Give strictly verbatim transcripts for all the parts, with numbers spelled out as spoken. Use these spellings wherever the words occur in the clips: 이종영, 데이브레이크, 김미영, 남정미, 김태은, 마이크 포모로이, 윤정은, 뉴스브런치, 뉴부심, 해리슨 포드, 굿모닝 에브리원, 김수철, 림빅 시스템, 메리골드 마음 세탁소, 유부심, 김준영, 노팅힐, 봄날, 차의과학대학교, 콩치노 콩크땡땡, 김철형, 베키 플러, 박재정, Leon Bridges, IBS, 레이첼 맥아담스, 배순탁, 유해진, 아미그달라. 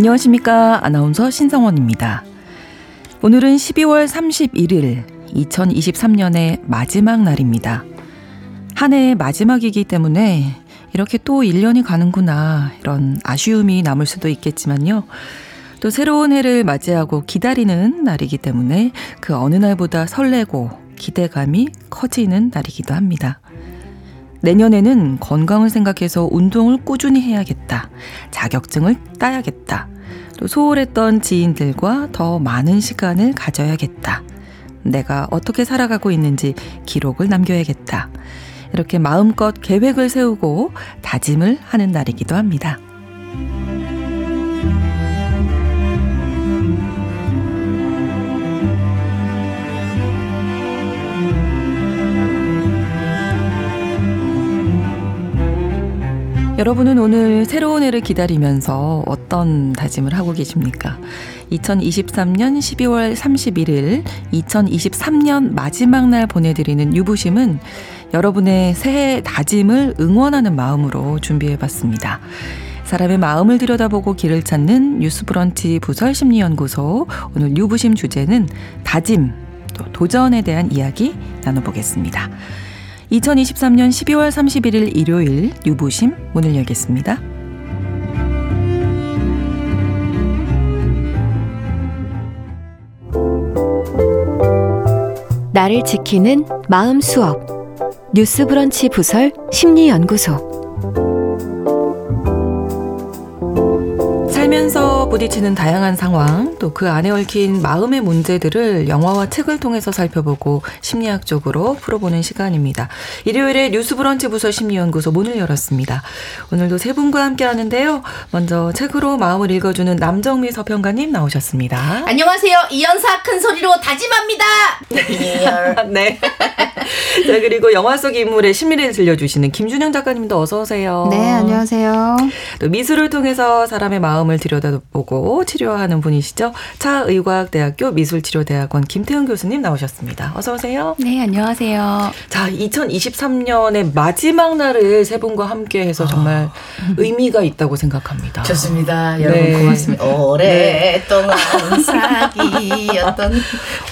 안녕하십니까. 아나운서 신성원입니다. 오늘은 십이월 삼십일일 이천이십삼년의 마지막 날입니다. 한 해의 마지막이기 때문에 이렇게 또 일년이 가는구나 이런 아쉬움이 남을 수도 있겠지만요. 또 새로운 해를 맞이하고 기다리는 날이기 때문에 그 어느 날보다 설레고 기대감이 커지는 날이기도 합니다. 내년에는 건강을 생각해서 운동을 꾸준히 해야겠다. 자격증을 따야겠다. 또 소홀했던 지인들과 더 많은 시간을 가져야겠다. 내가 어떻게 살아가고 있는지 기록을 남겨야겠다. 이렇게 마음껏 계획을 세우고 다짐을 하는 날이기도 합니다. 여러분은 오늘 새로운 해를 기다리면서 어떤 다짐을 하고 계십니까? 이천이십삼년 십이월 삼십일일 이천이십삼년 마지막 날 보내드리는 유부심은 여러분의 새해 다짐을 응원하는 마음으로 준비해봤습니다. 사람의 마음을 들여다보고 길을 찾는 뉴스브런치 부설심리연구소, 오늘 유부심 주제는 다짐, 또 도전에 대한 이야기 나눠보겠습니다. 이천이십삼년 십이월 삼십일일 일요일 유부심 문을 열겠습니다. 나를 지키는 마음 수업, 뉴스 브런치 부설 심리연구소. 살면서 부딪히는 다양한 상황, 또 그 안에 얽힌 마음의 문제들을 영화와 책을 통해서 살펴보고 심리학적으로 풀어보는 시간입니다. 일요일에 뉴스브런치 부설 심리연구소 문을 열었습니다. 오늘도 세 분과 함께 하는데요. 먼저 책으로 마음을 읽어주는 남정미 서평가님 나오셨습니다. 안녕하세요. 이연사 큰 소리로 다짐합니다. 네. 자, 그리고 영화 속 인물의 심리를 들려주시는 김준영 작가님도 어서 오세요. 네, 안녕하세요. 또 미술을 통해서 사람의 마음 을 들여다보고 치료하는 분이시죠. 차의과학대학교 미술치료대학원 김태은 교수님 나오셨습니다. 어서 오세요. 네, 안녕하세요. 자, 이천이십삼년의 마지막 날을 세 분과 함께해서 정말 어. 의미가 있다고 생각합니다. 좋습니다. 여러분 네. 고맙습니다. 오랫동안 네. 사귀었던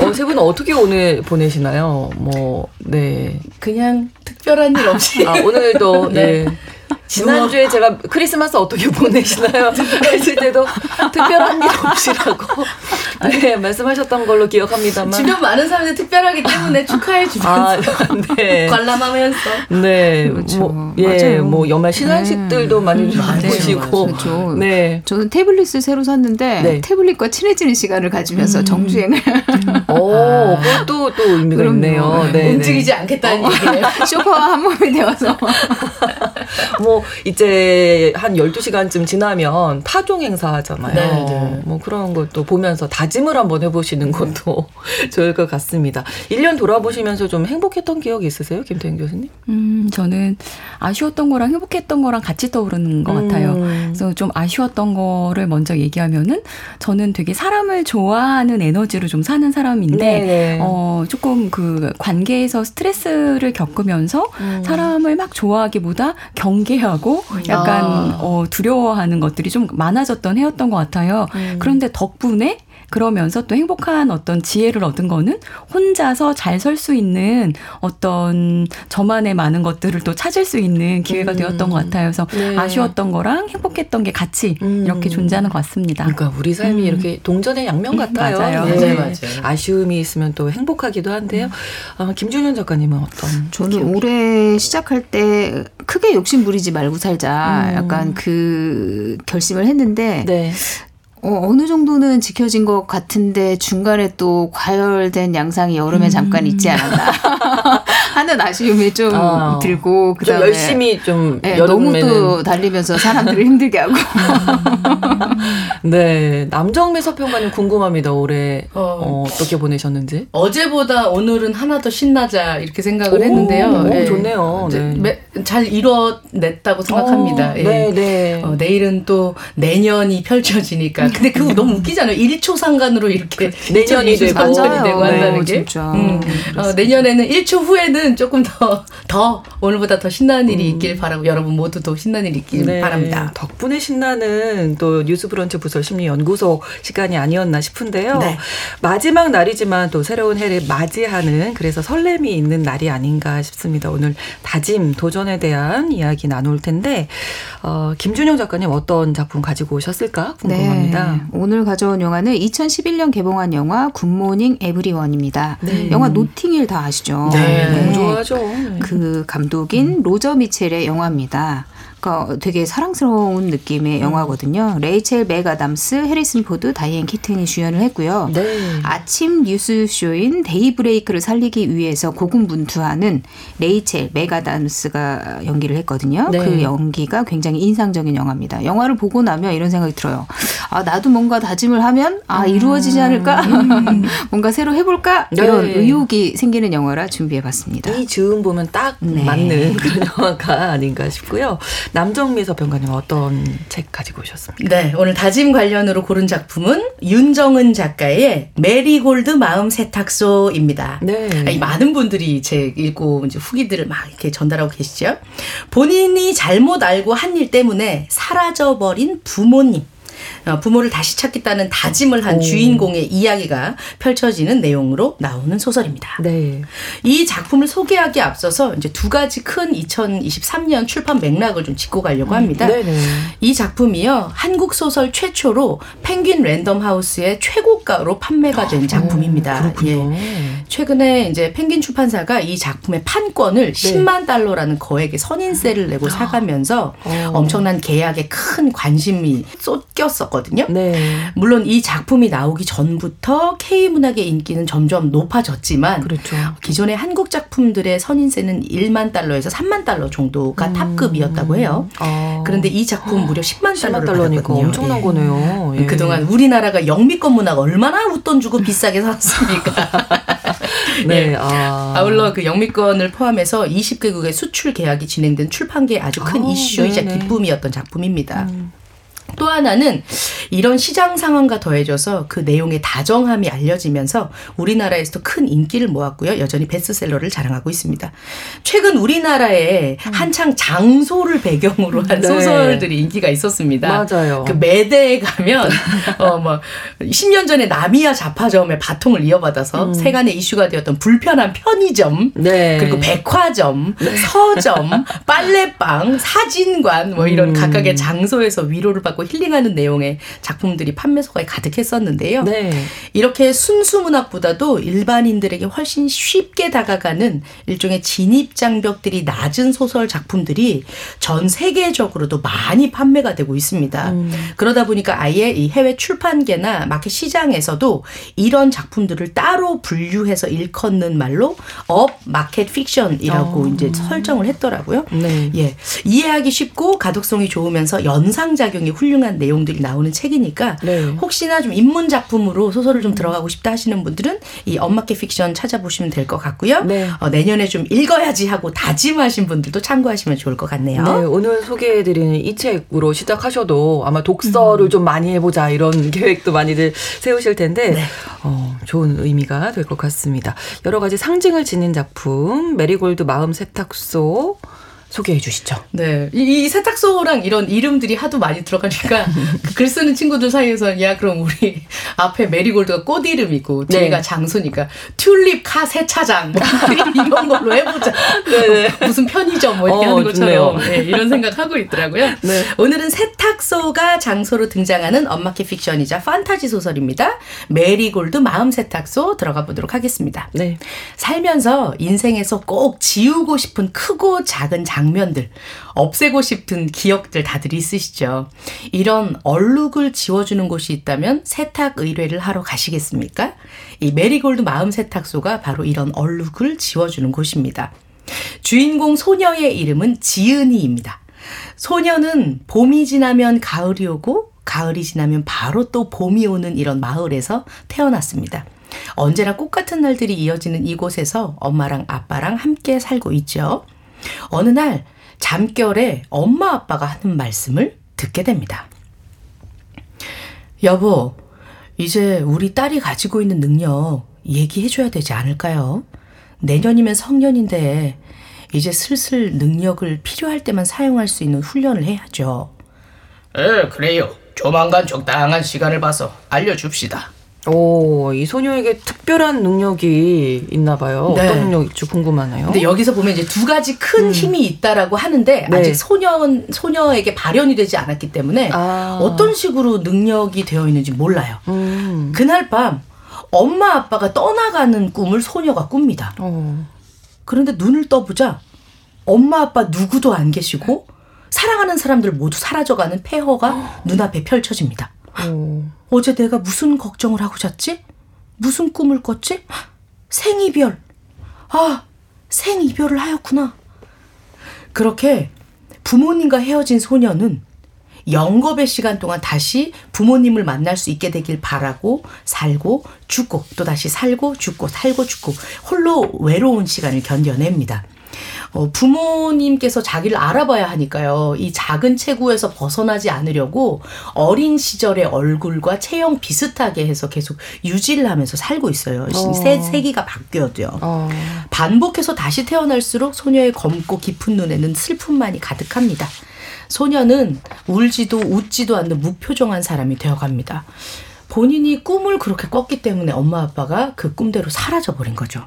어, 세 분은 어떻게 오늘 보내시나요? 뭐, 네, 그냥 특별한 일 없이 아, 오늘도 네. 네. 지난주에 제가 크리스마스 어떻게 보내시나요? 했을 때도 특별한 일 없이라고 네, 말씀하셨던 걸로 기억합니다만. 주변 많은 사람들 특별하기 때문에 축하해 주면서. 관람하면서. 네. 그렇죠. 뭐, 예, 뭐 연말 신안식들도 네. 많이 좀 보시고. 그렇죠. 네. 저는 태블릿을 새로 샀는데 네. 태블릿과 친해지는 시간을 가지면서 음. 정주행을. 오, 그것도 또 의미가 그럼요. 있네요. 네, 움직이지 네. 않겠다는 어. 얘기예요. 쇼파와 한 몸이 되어서. 뭐 이제 한 열두 시간쯤 지나면 파종 행사 하잖아요. 네, 네. 뭐 그런 것도 보면서 다짐을 한번 해보시는 것도 좋을 것 같습니다. 일 년 돌아보시면서 좀 행복했던 기억이 있으세요? 김태은 교수님? 음, 저는 아쉬웠던 거랑 행복했던 거랑 같이 떠오르는 것 음. 같아요. 그래서 좀 아쉬웠던 거를 먼저 얘기하면은 저는 되게 사람을 좋아하는 에너지로 좀 사는 사람인데 어, 조금 그 관계에서 스트레스를 겪으면서 음. 사람을 막 좋아하기보다 경 하고 약간 아. 어, 두려워하는 것들이 좀 많아졌던 해였던 것 같아요. 음. 그런데 덕분에 그러면서 또 행복한 어떤 지혜를 얻은 거는 혼자서 잘 설 수 있는 어떤 저만의 많은 것들을 또 찾을 수 있는 기회가 음. 되었던 것 같아요. 그래서 네. 아쉬웠던 거랑 행복했던 게 같이 음. 이렇게 존재하는 것 같습니다. 그러니까 우리 삶이 음. 이렇게 동전의 양면 같아요. 맞아요. 네. 네. 맞아요. 아쉬움이 있으면 또 행복하기도 한데요. 어, 김준현 작가님은 어떤? 저는 기억이? 올해 시작할 때 크게 욕심 부리지 말고 살자. 음. 약간 그 결심을 했는데 네. 어, 어느 정도는 지켜진 것 같은데 중간에 또 과열된 양상이 여름에 음. 잠깐 있지 않았나 하는 아쉬움이 좀 어. 들고 그다음에 좀 열심히 좀 네, 여름에는. 너무 또 달리면서 사람들을 힘들게 하고 네, 남정미 서평가님 궁금합니다. 올해 어. 어, 어떻게 보내셨는지. 어제보다 오늘은 하나 더 신나자 이렇게 생각을 오, 했는데요. 오, 네. 좋네요. 네. 매, 잘 이뤄냈다고 생각합니다. 어, 네. 네, 네. 어, 내일은 또 내년이 펼쳐지니까 근데 그거 너무 웃기잖아요. 일 초 상간으로 이렇게 내년이 되고, 되고 한다는 게. 음. 어, 내년에는 일 초 후에는 내일은 조금 더, 더 오늘보다 더 신나는 일이 음. 있길 바라고 여러분 모두도 신나는 일이 있길 네. 바랍니다. 덕분에 신나는 또 뉴스브런치 부설 심리연구소 시간이 아니었나 싶은데요. 네. 마지막 날이지만 또 새로운 해를 맞이하는 그래서 설렘이 있는 날이 아닌가 싶습니다. 오늘 다짐, 도전에 대한 이야기 나눌 텐데 어, 김준영 작가님 어떤 작품 가지고 오셨을까 궁금합니다. 네. 오늘 가져온 영화는 이천십일 년 개봉한 영화 굿모닝 에브리원입니다. 네. 영화 노팅힐 다 아시죠? 네. 네. 너무 좋아하죠. 그 감독인 로저 미첼의 영화입니다. 그러니까 되게 사랑스러운 느낌의 영화거든요. 레이첼 맥아담스, 해리슨 포드, 다이앤 키튼이 주연을 했고요. 네. 아침 뉴스쇼인 데이브레이크를 살리기 위해서 고군분투하는 레이첼 맥아담스가 연기를 했거든요. 네. 그 연기가 굉장히 인상적인 영화입니다. 영화를 보고 나면 이런 생각이 들어요. 아, 나도 뭔가 다짐을 하면 아 이루어지지 않을까? 음. 뭔가 새로 해볼까? 네. 이런 의욕이 생기는 영화라 준비해봤습니다. 이 즈음 보면 딱 네. 맞는 그런 영화가 아닌가 싶고요. 남정미 서평가님 어떤 책 가지고 오셨습니까? 네, 오늘 다짐 관련으로 고른 작품은 윤정은 작가의 메리골드 마음 세탁소입니다. 네. 아니, 많은 분들이 책 읽고 이제 후기들을 막 이렇게 전달하고 계시죠. 본인이 잘못 알고 한 일 때문에 사라져버린 부모님. 부모를 다시 찾겠다는 다짐을 한 오. 주인공의 이야기가 펼쳐지는 내용으로 나오는 소설입니다. 네. 이 작품을 소개하기에 앞서서 이제 두 가지 큰 이천이십삼 년 출판 맥락을 좀 짚고 가려고 합니다. 네, 네. 이 작품이요 한국 소설 최초로 펭귄 랜덤 하우스의 최고가로 판매가 된 작품입니다. 아, 예. 최근에 이제 펭귄 출판사가 이 작품의 판권을 네. 십만 달러라는 거액의 선인세를 내고 사가면서 아. 엄청난 계약에 큰 관심이 쏟겨. 었거든요. 네. 물론 이 작품이 나오기 전부터 K문학의 인기는 점점 높아졌지만 그렇죠. 기존의 한국 작품들의 선인세는 일만 달러에서 삼만 달러 정도가 음. 탑급이었다고 해요. 아. 그런데 이 작품 무려 십만 달러를 받았거든요. 엄청난 예. 거네요. 예. 그동안 우리나라가 영미권 문학 얼마나 웃돈 주고 비싸게 샀습니까? 네. 네. 아. 아울러 그 영미권을 포함해서 이십 개국의 수출 계약이 진행된 출판계의 아주 큰 아, 이슈이자 네네. 기쁨이었던 작품입니다. 음. 또 하나는 이런 시장 상황과 더해져서 그 내용의 다정함이 알려지면서 우리나라에서도 큰 인기를 모았고요. 여전히 베스트셀러를 자랑하고 있습니다. 최근 우리나라에 음. 한창 장소를 배경으로 한 네. 소설들이 인기가 있었습니다. 맞아요. 그 매대에 가면 어, 뭐 십 년 전에 남이야 잡화점의 바통을 이어받아서 음. 세간에 이슈가 되었던 불편한 편의점 네. 그리고 백화점, 네. 서점, 빨래방, 사진관 뭐 이런 음. 각각의 장소에서 위로를 받고 힐링하는 내용의 작품들이 판매소가에 가득했었는데요. 네. 이렇게 순수 문학보다도 일반인들에게 훨씬 쉽게 다가가는 일종의 진입장벽들이 낮은 소설 작품들이 전 세계적으로도 많이 판매가 되고 있습니다. 음. 그러다 보니까 아예 이 해외 출판계나 마켓 시장에서도 이런 작품들을 따로 분류해서 일컫는 말로 업 마켓 픽션이라고 어. 이제 설정을 했더라고요. 네. 예. 이해하기 쉽고 가독성이 좋으면서 연상작용이 훌륭한 내용들이 나오는 책이니까 네. 혹시나 좀 입문 작품으로 소설을 좀 들어가고 싶다 하시는 분들은 이 엄마켓 픽션 찾아보시면 될 것 같고요. 네. 어, 내년에 좀 읽어야지 하고 다짐하신 분들도 참고하시면 좋을 것 같네요. 네, 오늘 소개해드리는 이 책으로 시작하셔도 아마 독서를 음. 좀 많이 해보자 이런 계획도 많이들 세우실 텐데 네. 어, 좋은 의미가 될 것 같습니다. 여러 가지 상징을 지닌 작품 메리골드 마음 세탁소 소개해 주시죠. 네. 이, 이 세탁소랑 이런 이름들이 하도 많이 들어가니까 글 쓰는 친구들 사이에서는 야 그럼 우리 앞에 메리골드가 꽃 이름이고 뒤에가 네. 장소니까 튤립 카 세차장 뭐 이런 걸로 해보자. 뭐 무슨 편의점 뭐 이렇게 어, 하는 것처럼 네, 이런 생각하고 있더라고요. 네. 오늘은 세탁소가 장소로 등장하는 엄마켓 픽션이자 판타지 소설입니다. 메리골드 마음 세탁소 들어가 보도록 하겠습니다. 네. 살면서 인생에서 꼭 지우고 싶은 크고 작은 장소 장면들, 없애고 싶은 기억들 다들 있으시죠. 이런 얼룩을 지워주는 곳이 있다면 세탁 의뢰를 하러 가시겠습니까? 이 메리골드 마음 세탁소가 바로 이런 얼룩을 지워주는 곳입니다. 주인공 소녀의 이름은 지은이입니다. 소녀는 봄이 지나면 가을이 오고 가을이 지나면 바로 또 봄이 오는 이런 마을에서 태어났습니다. 언제나 꽃같은 날들이 이어지는 이곳에서 엄마랑 아빠랑 함께 살고 있죠. 어느 날 잠결에 엄마 아빠가 하는 말씀을 듣게 됩니다. 여보, 이제 우리 딸이 가지고 있는 능력 얘기해줘야 되지 않을까요? 내년이면 성년인데 이제 슬슬 능력을 필요할 때만 사용할 수 있는 훈련을 해야죠. 에, 그래요. 조만간 적당한 시간을 봐서 알려줍시다. 오, 이 소녀에게 특별한 능력이 있나 봐요. 네. 어떤 능력일지 궁금하네요. 근데 여기서 보면 이제 두 가지 큰 음. 힘이 있다라고 하는데 네. 아직 소년, 소녀에게 발현이 되지 않았기 때문에 아. 어떤 식으로 능력이 되어 있는지 몰라요. 음. 그날 밤 엄마 아빠가 떠나가는 꿈을 소녀가 꿉니다. 어. 그런데 눈을 떠보자 엄마 아빠 누구도 안 계시고 사랑하는 사람들 모두 사라져가는 폐허가 어. 눈앞에 펼쳐집니다. 어. 어제 내가 무슨 걱정을 하고 잤지? 무슨 꿈을 꿨지? 생이별. 아, 생이별을 하였구나. 그렇게 부모님과 헤어진 소녀는 영겁의 시간 동안 다시 부모님을 만날 수 있게 되길 바라고 살고 죽고 또 다시 살고 죽고 살고 죽고 홀로 외로운 시간을 견뎌냅니다. 어, 부모님께서 자기를 알아봐야 하니까요. 이 작은 체구에서 벗어나지 않으려고 어린 시절의 얼굴과 체형 비슷하게 해서 계속 유지를 하면서 살고 있어요. 어. 세, 세기가 바뀌어도요. 어. 반복해서 다시 태어날수록 소녀의 검고 깊은 눈에는 슬픔만이 가득합니다. 소녀는 울지도 웃지도 않는 무표정한 사람이 되어갑니다. 본인이 꿈을 그렇게 꿨기 때문에 엄마 아빠가 그 꿈대로 사라져버린 거죠.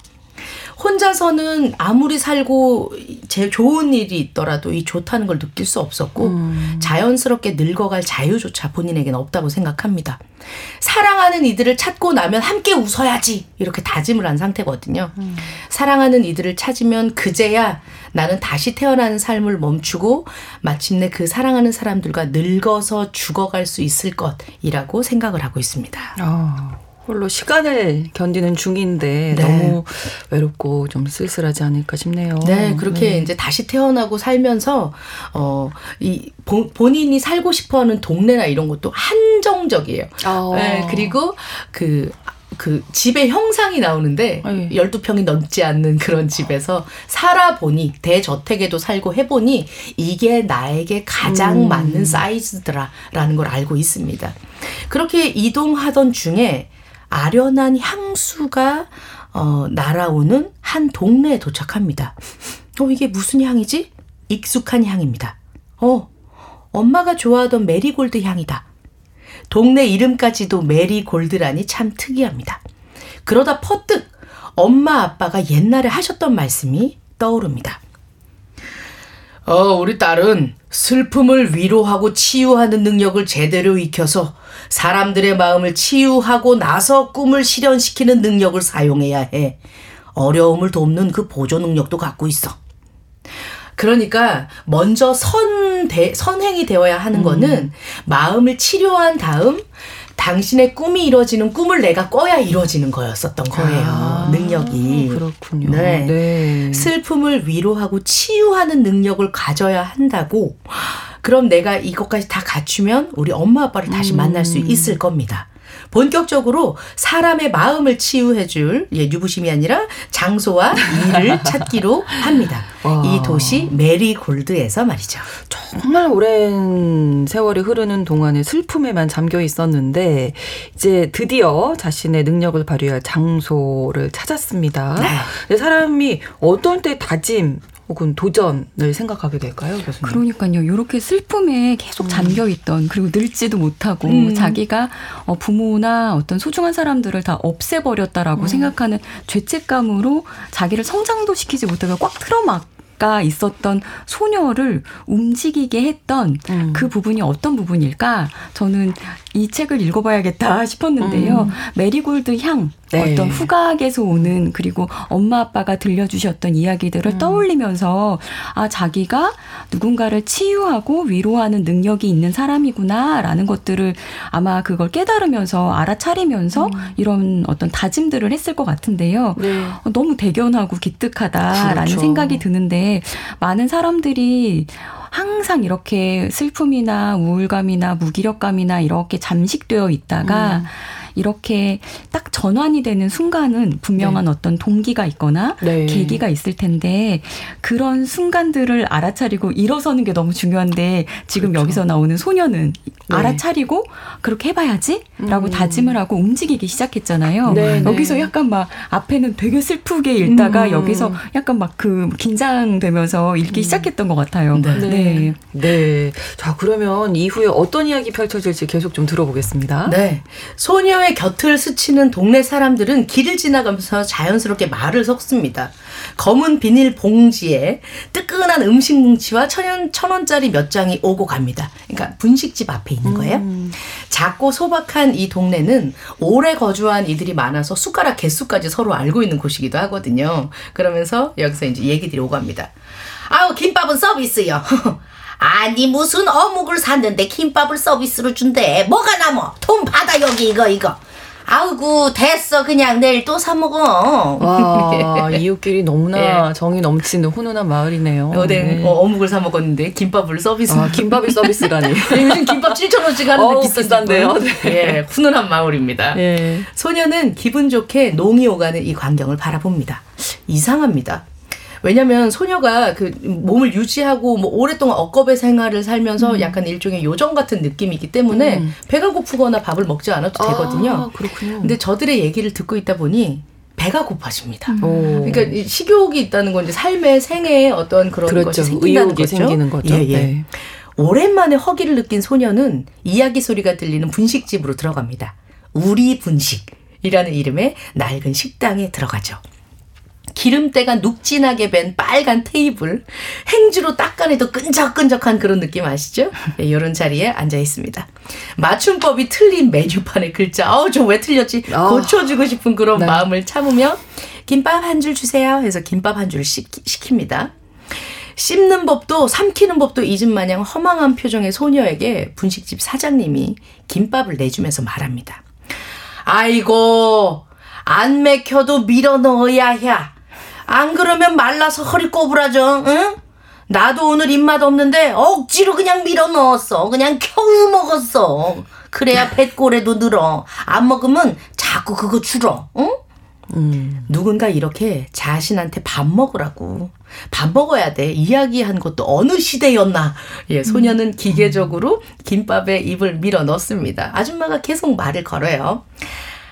혼자서는 아무리 살고 제 좋은 일이 있더라도 이 좋다는 걸 느낄 수 없었고 음. 자연스럽게 늙어갈 자유조차 본인에게는 없다고 생각합니다. 사랑하는 이들을 찾고 나면 함께 웃어야지 이렇게 다짐을 한 상태거든요. 음. 사랑하는 이들을 찾으면 그제야 나는 다시 태어나는 삶을 멈추고 마침내 그 사랑하는 사람들과 늙어서 죽어갈 수 있을 것이라고 생각을 하고 있습니다. 어. 홀로 시간을 견디는 중인데 네. 너무 외롭고 좀 쓸쓸하지 않을까 싶네요. 네, 그렇게 네. 이제 다시 태어나고 살면서 어, 이 보, 본인이 살고 싶어하는 동네나 이런 것도 한정적이에요. 아. 네, 그리고 그. 그 집의 형상이 나오는데 네. 열두 평이 넘지 않는 그런 집에서 살아보니 대저택에도 살고 해보니 이게 나에게 가장 음. 맞는 사이즈더라라는 걸 알고 있습니다. 그렇게 이동하던 중에 아련한 향수가 어, 날아오는 한 동네에 도착합니다. 어, 이게 무슨 향이지? 익숙한 향입니다. 어, 엄마가 좋아하던 메리골드 향이다. 동네 이름까지도 메리골드라니 참 특이합니다. 그러다 퍼뜩 엄마 아빠가 옛날에 하셨던 말씀이 떠오릅니다. 어, 우리 딸은 슬픔을 위로하고 치유하는 능력을 제대로 익혀서 사람들의 마음을 치유하고 나서 꿈을 실현시키는 능력을 사용해야 해. 어려움을 돕는 그 보조 능력도 갖고 있어. 그러니까 먼저 선 대, 선행이 되어야 하는 음. 거는 마음을 치료한 다음 당신의 꿈이 이루어지는 꿈을 내가 꿔야 이루어지는 거였었던 거예요. 아, 능력이. 그렇군요. 네. 네. 슬픔을 위로하고 치유하는 능력을 가져야 한다고. 그럼 내가 이것까지 다 갖추면 우리 엄마 아빠를 다시 음. 만날 수 있을 겁니다. 본격적으로 사람의 마음을 치유해줄 예, 유부심이 아니라 장소와 일을 찾기로 합니다. 와. 이 도시 메리골드에서 말이죠. 정말 오랜 세월이 흐르는 동안에 슬픔에만 잠겨 있었는데 이제 드디어 자신의 능력을 발휘할 장소를 찾았습니다. 네. 근데 사람이 어떤 때 다짐 혹은 도전을 생각하게 될까요, 교수님? 그러니까요. 이렇게 슬픔에 계속 잠겨있던 그리고 늙지도 못하고 음. 자기가 부모나 어떤 소중한 사람들을 다 없애버렸다라고 음. 생각하는 죄책감으로 자기를 성장도 시키지 못하고 꽉 틀어막 있었던 소녀를 움직이게 했던 음. 그 부분이 어떤 부분일까? 저는 이 책을 읽어봐야겠다 싶었는데요. 음. 메리골드 향, 네. 어떤 후각에서 오는 그리고 엄마 아빠가 들려주셨던 이야기들을 음. 떠올리면서 아 자기가 누군가를 치유하고 위로하는 능력이 있는 사람이구나라는 것들을 아마 그걸 깨달으면서 알아차리면서 음. 이런 어떤 다짐들을 했을 것 같은데요. 네. 너무 대견하고 기특하다라는 그렇죠. 생각이 드는데 많은 사람들이 항상 이렇게 슬픔이나 우울감이나 무기력감이나 이렇게 잠식되어 있다가 음. 이렇게 딱 전환이 되는 순간은 분명한 네. 어떤 동기가 있거나 네. 계기가 있을 텐데 그런 순간들을 알아차리고 일어서는 게 너무 중요한데 지금 그렇죠. 여기서 나오는 소녀는 네. 알아차리고 그렇게 해봐야지 라고 음. 다짐을 하고 움직이기 시작했잖아요. 네, 여기서 네. 약간 막 앞에는 되게 슬프게 읽다가 음. 여기서 약간 막 그 긴장되면서 읽기 음. 시작했던 것 같아요. 네. 네. 네. 네. 자, 그러면 이후에 어떤 이야기 펼쳐질지 계속 좀 들어보겠습니다. 네. 소녀의 곁을 스치는 동네 사람들은 길을 지나가면서 자연스럽게 말을 섞습니다. 검은 비닐 봉지에 뜨끈한 음식 뭉치와 천연, 천 원짜리 몇 장이 오고 갑니다. 그러니까 분식집 앞에 있는 거예요. 음. 작고 소박한 이 동네는 오래 거주한 이들이 많아서 숟가락 개수까지 서로 알고 있는 곳이기도 하거든요. 그러면서 여기서 이제 얘기들이 오갑니다. 아우, 김밥은 서비스요. 아니 무슨 어묵을 샀는데 김밥을 서비스로 준대. 뭐가 남어? 돈 받아 여기 이거 이거. 아우구 됐어 그냥 내일 또 사 먹어. 와 이웃끼리 너무나 예. 정이 넘치는 훈훈한 마을이네요. 어, 네. 네. 어, 어묵을 사 먹었는데 김밥을 서비스. 아, 김밥이 서비스라니. 요즘 김밥 칠천 원씩 하는데 어, 비싼데요. 네. 예, 훈훈한 마을입니다. 예. 소녀는 기분 좋게 농이 오가는 이 광경을 바라봅니다. 이상합니다. 왜냐면 소녀가 그 몸을 유지하고 뭐 오랫동안 억겁의 생활을 살면서 음. 약간 일종의 요정 같은 느낌이기 때문에 음. 배가 고프거나 밥을 먹지 않아도 아, 되거든요. 그렇군요. 근데 저들의 얘기를 듣고 있다 보니 배가 고파집니다. 오. 그러니까 식욕이 있다는 건 이제 삶의 생애의 어떤 그런 그렇죠. 것이 생긴다는 거죠. 생기는 거죠. 예, 예. 네. 오랜만에 허기를 느낀 소녀는 이야기 소리가 들리는 분식집으로 들어갑니다. 우리 분식이라는 이름의 낡은 식당에 들어가죠. 기름때가 눅진하게 밴 빨간 테이블, 행주로 닦아내도 끈적끈적한 그런 느낌 아시죠? 네, 이런 자리에 앉아 있습니다. 맞춤법이 틀린 메뉴판의 글자, 어우 저 왜 틀렸지? 어. 고쳐주고 싶은 그런 네. 마음을 참으며 김밥 한 줄 주세요 해서 김밥 한 줄 시킵니다. 씹는 법도 삼키는 법도 잊은 마냥 허망한 표정의 소녀에게 분식집 사장님이 김밥을 내주면서 말합니다. 아이고 안 맥혀도 밀어 넣어야 해. 안 그러면 말라서 허리 꼬부라져. 응? 나도 오늘 입맛 없는데 억지로 그냥 밀어 넣었어. 그냥 겨우 먹었어. 그래야 뱃골에도 늘어. 안 먹으면 자꾸 그거 줄어. 응? 음. 누군가 이렇게 자신한테 밥 먹으라고 밥 먹어야 돼 이야기한 것도 어느 시대였나. 예, 소녀는 기계적으로 김밥에 입을 밀어 넣습니다. 아줌마가 계속 말을 걸어요.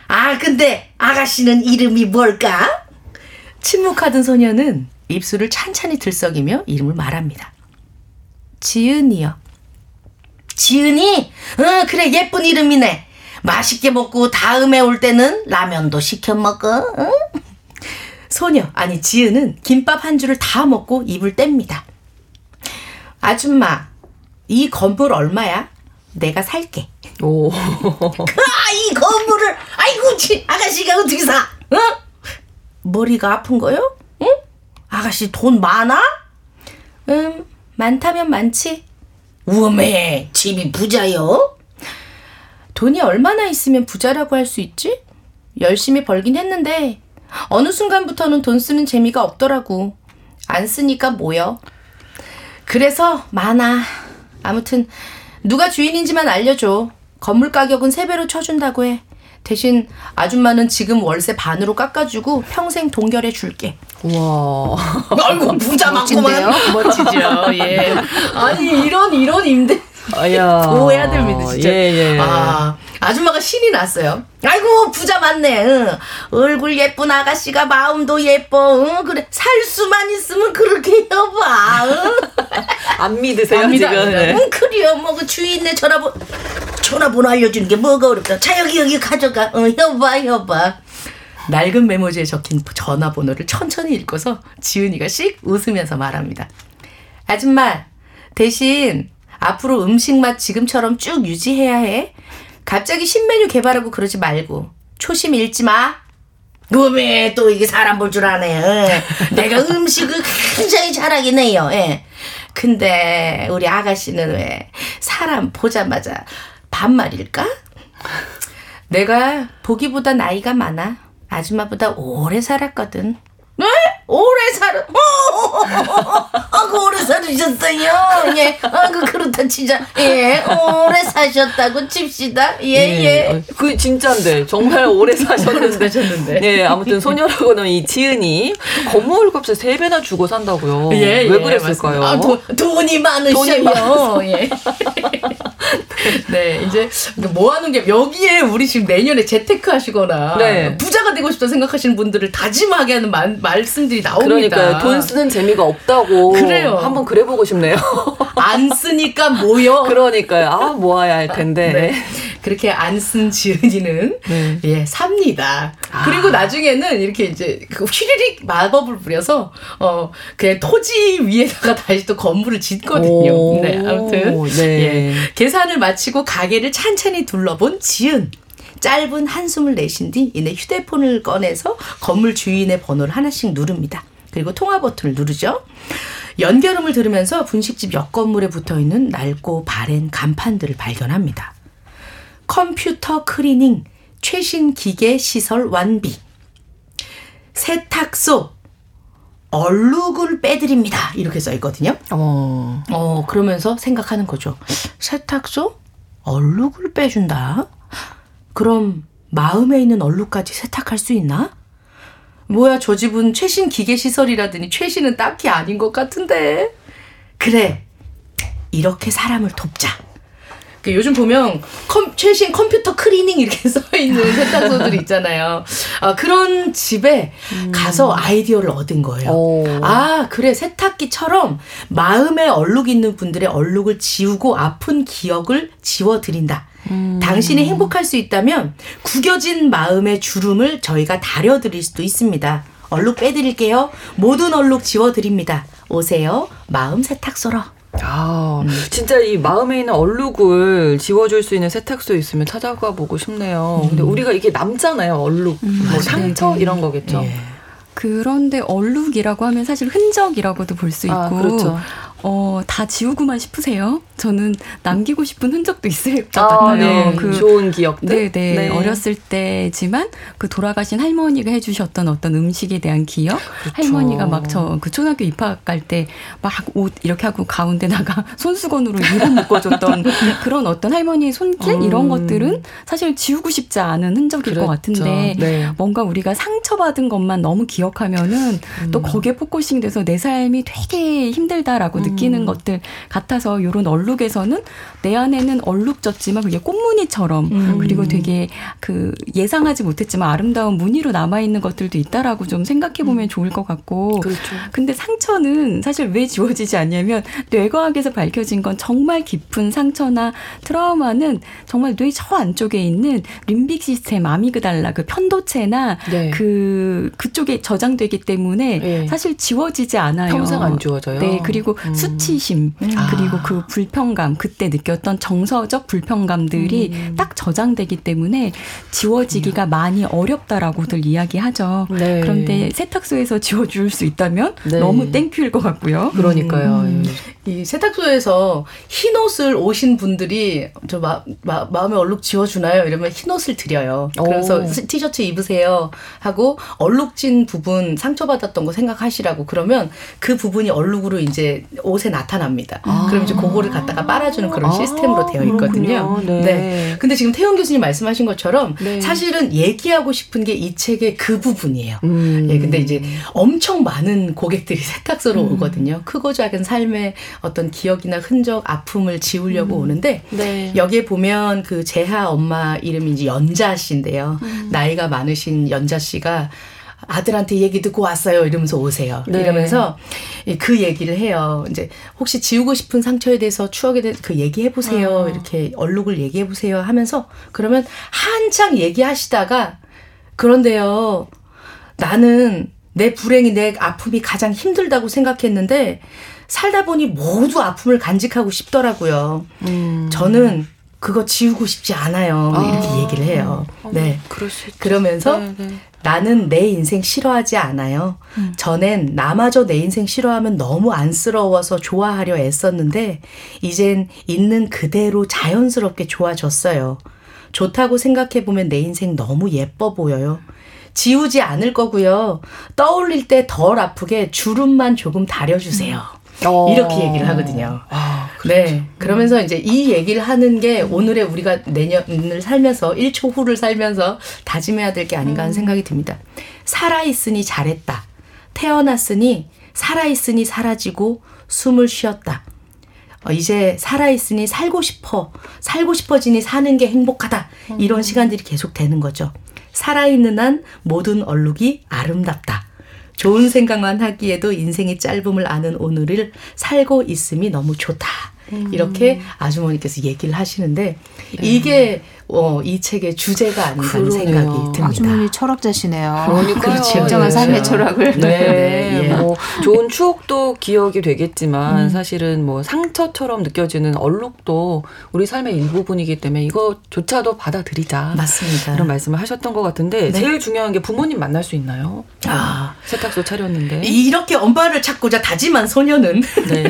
아 근데 아가씨는 이름이 뭘까? 침묵하던 소녀는 입술을 찬찬히 들썩이며 이름을 말합니다. 지은이요. 지은이? 어 그래 예쁜 이름이네. 맛있게 먹고 다음에 올 때는 라면도 시켜 먹어. 응? 소녀 아니 지은은 김밥 한 줄을 다 먹고 입을 뗍니다. 아줌마 이 건물 얼마야? 내가 살게. 오. 아, 이 건물을 아이고 지, 아가씨가 어떻게 사? 응? 머리가 아픈 거요? 응? 아가씨 돈 많아? 음 많다면 많지. 우메 집이 부자요? 돈이 얼마나 있으면 부자라고 할 수 있지? 열심히 벌긴 했는데 어느 순간부터는 돈 쓰는 재미가 없더라고. 안 쓰니까 뭐여? 그래서 많아. 아무튼 누가 주인인지만 알려줘. 건물 가격은 세 배로 쳐준다고 해. 대신 아줌마는 지금 월세 반으로 깎아주고 평생 동결해 줄게. 우와. 아이고 부자 맞고만. 멋지죠. 예. 아니 이런 이런 임대. 아야. 보호해야 됩니다 진짜. 예, 예. 아, 아줌마가 신이 났어요. 아이고 부자 맞네. 응. 얼굴 예쁜 아가씨가 마음도 예뻐. 응 그래 살 수만 있으면 그렇게 여봐. 응? 안 믿으세요 안 지금? 안 네. 응 그래요. 뭐 그 주인네 전화번 전화번호 알려주는 게 뭐가 어렵다. 자 여기 여기 가져가. 응 여봐 여봐. 낡은 메모지에 적힌 전화번호를 천천히 읽어서 지은이가 씩 웃으면서 말합니다. 아줌마 대신 앞으로 음식 맛 지금처럼 쭉 유지해야 해. 갑자기 신메뉴 개발하고 그러지 말고 초심 잃지 마. 어메 또 이게 사람 볼 줄 아네. 내가 음식을 굉장히 잘하긴 해요. 에. 근데 우리 아가씨는 왜 사람 보자마자 반말일까? 내가 보기보다 나이가 많아. 아줌마보다 오래 살았거든. 네? 오래 살아. 아이고 오래 살으셨어요. 예. 아이고 그렇다 진짜. 예. 오래 사셨다고 칩시다. 예, 예. 예. 그 진짜인데 정말 오래 사셨는데. 예. 네, 아무튼 소녀라고는 이 지은이 건물값을 세 배나 주고 산다고요. 예, 예. 왜 그랬을까요? 아, 도, 돈이 많으셔요. 예. 네, 이제 뭐 하는 게 여기에 우리 지금 내년에 재테크 하시거나 네. 부자가 되고 싶다 생각하시는 분들을 다짐하게 하는 마, 말씀들이 나옵니다. 그러니까요. 돈 쓰는 재미가 없다고. 그래요. 한번 그래 보고 싶네요. 안 쓰니까 모여. 그러니까요. 아, 모아야 할 텐데. 네. 그렇게 안 쓴 지은이는 네. 예, 삽니다. 아. 그리고 나중에는 이렇게 이제 휘리릭 마법을 부려서 어, 그냥 토지 위에다가 다시 또 건물을 짓거든요. 네, 아무튼 네. 예, 계산을 마치고 가게를 찬찬히 둘러본 지은. 짧은 한숨을 내쉰 뒤 이내 휴대폰을 꺼내서 건물 주인의 번호를 하나씩 누릅니다. 그리고 통화 버튼을 누르죠. 연결음을 들으면서 분식집 옆 건물에 붙어있는 낡고 바랜 간판들을 발견합니다. 컴퓨터 클리닝, 최신 기계 시설 완비, 세탁소, 얼룩을 빼드립니다. 이렇게 써있거든요. 어, 어 그러면서 생각하는 거죠. 세탁소? 얼룩을 빼준다? 그럼 마음에 있는 얼룩까지 세탁할 수 있나? 뭐야 저 집은 최신 기계 시설이라더니 최신은 딱히 아닌 것 같은데. 그래, 이렇게 사람을 돕자. 요즘 보면 컴, 최신 컴퓨터 클리닝 이렇게 써있는 세탁소들이 있잖아요. 아, 그런 집에 음. 가서 아이디어를 얻은 거예요. 오. 아 그래 세탁기처럼 마음에 얼룩 있는 분들의 얼룩을 지우고 아픈 기억을 지워드린다. 음. 당신이 행복할 수 있다면 구겨진 마음의 주름을 저희가 다려드릴 수도 있습니다. 얼룩 빼드릴게요. 모든 얼룩 지워드립니다. 오세요 마음 세탁소로. 아, 음. 진짜 이 마음에 있는 얼룩을 지워줄 수 있는 세탁소 있으면 찾아가 보고 싶네요. 음. 근데 우리가 이게 남잖아요, 얼룩. 음, 뭐 상처 네, 이런 거겠죠. 예. 그런데 얼룩이라고 하면 사실 흔적이라고도 볼 수 있고. 아, 그렇죠. 어, 다 지우고만 싶으세요? 저는 남기고 싶은 흔적도 있을 것 아, 같아요. 네. 그, 좋은 기억들? 네네. 네. 어렸을 때지만 그 돌아가신 할머니가 해주셨던 어떤 음식에 대한 기억? 그렇죠. 할머니가 막 저 그 초등학교 입학할 때 막 옷 이렇게 하고 가운데다가 손수건으로 일을 묶어줬던 그런 어떤 할머니의 손길? 음. 이런 것들은 사실 지우고 싶지 않은 흔적일 그렇죠. 것 같은데 네. 뭔가 우리가 상처받은 것만 너무 기억하면은 음. 또 거기에 포커싱 돼서 내 삶이 되게 힘들다라고 음. 느끼는 음. 것들 같아서 이런 얼룩에서는 내 안에는 얼룩졌지만 그게 꽃무늬처럼 음. 그리고 되게 그 예상하지 못했지만 아름다운 무늬로 남아있는 것들도 있다라고 좀 생각해보면 음. 좋을 것 같고 그렇죠. 근데 상처는 사실 왜 지워지지 않냐면 뇌과학에서 밝혀진 건 정말 깊은 상처나 트라우마는 정말 뇌 저 안쪽에 있는 림빅 시스템 아미그달라 그 편도체나 네. 그, 그쪽에 저장되기 때문에 네. 사실 지워지지 않아요. 평생 안 지워져요. 네. 그리고 음. 수치심 그리고 아. 그 불편감 그때 느꼈던 정서적 불편감들이 음. 딱 저장되기 때문에 지워지기가 음. 많이 어렵다라고들 이야기하죠. 네. 그런데 세탁소에서 지워줄 수 있다면 네. 너무 땡큐일 것 같고요. 그러니까요. 음. 이 세탁소에서 흰 옷을 오신 분들이 저 마, 마, 마음에 얼룩 지워주나요? 이러면 흰 옷을 드려요. 그래서 오. 티셔츠 입으세요 하고 얼룩진 부분 상처받았던 거 생각하시라고 그러면 그 부분이 얼룩으로 이제 옷에 나타납니다. 아. 그럼 이제 그거를 갖다가 빨아주는 그런 아. 시스템으로 되어 있거든요. 네. 네. 근데 지금 태연 교수님 말씀하신 것처럼 네. 사실은 얘기하고 싶은 게 이 책의 그 부분이에요. 음. 예, 근데 이제 엄청 많은 고객들이 세탁소로 음. 오거든요. 크고 작은 삶의 어떤 기억이나 흔적, 아픔을 지우려고 음. 오는데 네. 여기에 보면 그 재하 엄마 이름이 이제 연자 씨인데요. 음. 나이가 많으신 연자 씨가 아들한테 얘기 듣고 왔어요. 이러면서 오세요. 네. 이러면서 그 얘기를 해요. 이제 혹시 지우고 싶은 상처에 대해서 추억에 대해서 그 얘기해 보세요. 어. 이렇게 얼룩을 얘기해 보세요 하면서 그러면 한창 얘기하시다가 그런데요. 나는 내 불행이 내 아픔이 가장 힘들다고 생각했는데 살다 보니 모두 아픔을 간직하고 싶더라고요. 음. 저는 그거 지우고 싶지 않아요. 아. 이렇게 얘기를 해요. 어, 네. 그럴 수 있죠. 그러면서 네, 네. 나는 내 인생 싫어하지 않아요. 음. 전엔 나마저 내 인생 싫어하면 너무 안쓰러워서 좋아하려 애썼는데 이젠 있는 그대로 자연스럽게 좋아졌어요. 좋다고 생각해보면 내 인생 너무 예뻐 보여요. 지우지 않을 거고요. 떠올릴 때 덜 아프게 주름만 조금 다려주세요. 음. 이렇게 얘기를 하거든요. 아, 그렇죠. 네. 그러면서 이제 이 얘기를 하는 게 오늘의 우리가 내년을 살면서 일 초 후를 살면서 다짐해야 될 게 아닌가 하는 생각이 듭니다. 살아있으니 잘했다. 태어났으니 살아있으니 사라지고 숨을 쉬었다. 어, 이제 살아있으니 살고 싶어. 살고 싶어지니 사는 게 행복하다. 이런 시간들이 계속 되는 거죠. 살아있는 한 모든 얼룩이 아름답다. 좋은 생각만 하기에도 인생의 짧음을 아는 오늘을 살고 있음이 너무 좋다. 이렇게 아주머니께서 얘기를 하시는데 이게 어, 이 책의 주제가 아닌가 하는 생각이 듭니다. 아주머니 철학자시네요. 그러니까요. 진정한 삶의 철학을. 네. 네. 예. 뭐 좋은 추억도 기억이 되겠지만 음. 사실은 뭐 상처처럼 느껴지는 얼룩도 우리 삶의 일부분이기 때문에 이거조차도 받아들이자. 맞습니다. 이런 말씀을 하셨던 것 같은데 네. 제일 중요한 게 부모님 만날 수 있나요? 아 세탁소 차렸는데. 이렇게 엄마를 찾고자 다짐한 소녀는 네.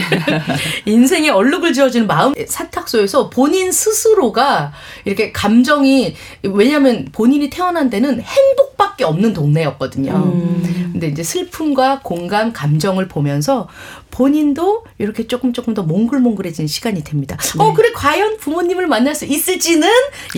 인생의 얼룩을 지어주는 마음 세탁소에서 본인 스스로가 이렇게 감정이 왜냐하면 본인이 태어난 데는 행복밖에 없는 동네였거든요. 음. 근데 이제 슬픔과 공감, 감정을 보면서 본인도 이렇게 조금 조금 더 몽글몽글해지는 시간이 됩니다. 네. 어 그래 과연 부모님을 만날 수 있을지는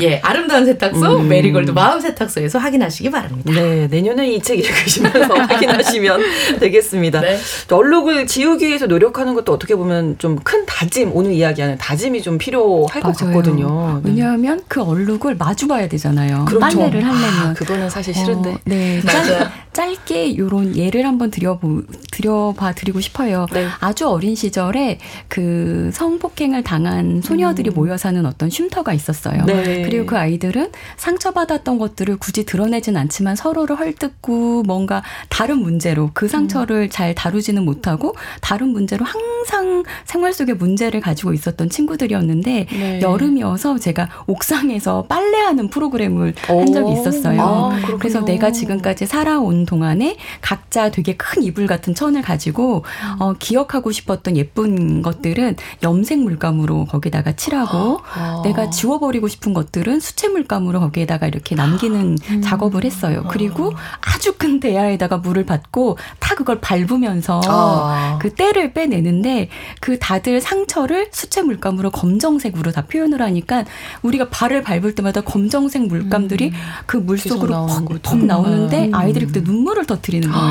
예 아름다운 세탁소 음. 메리골드 마음 세탁소에서 확인하시기 바랍니다. 네 내년에 이 책 읽으시면서 확인하시면 되겠습니다. 네. 얼룩을 지우기 위해서 노력하는 것도 어떻게 보면 좀 큰 다짐 오늘 이야기하는 다짐이 좀 필요할 맞아요. 것 같거든요. 네. 왜냐하면 그 얼룩을 마주 봐야 되잖아요. 그렇죠. 빨래를 하려면 아, 그거는 사실 싫은데. 어, 네. 맞아. 짧게 요런 예를 한번 드려보 드려봐 드리고 싶어요. 네. 아주 어린 시절에 그 성폭행을 당한 소녀들이 음. 모여 사는 어떤 쉼터가 있었어요. 네. 그리고 그 아이들은 상처받았던 것들을 굳이 드러내진 않지만 서로를 헐뜯고 뭔가 다른 문제로 그 상처를 음. 잘 다루지는 못하고 다른 문제로 항상 생활 속의 문제를 가지고 있었던 친구들이었는데 네. 여름이어서 제가 옥상에서 빨래하는 프로그램을 오. 한 적이 있었어요. 아, 그래서 내가 지금까지 살아온 동안에 각자 되게 큰 이불 같은 천을 가지고 음. 어, 기억하고 싶었던 예쁜 것들은 염색 물감으로 거기다가 칠하고 아. 내가 지워버리고 싶은 것들은 수채 물감으로 거기에다가 이렇게 남기는 음. 작업을 했어요. 그리고 아주 큰 대야에다가 물을 받고 다 그걸 밟으면서 아. 그 때를 빼내는데 그 다들 상처를 수채 물감으로 검정색으로 다 표현을 하니까 우리가 발을 밟을 때마다 검정색 물감들이 음. 그 물속으로 퍽, 퍽 나오는데 음. 아이들이 그때 눈물을 터뜨리는 거예요.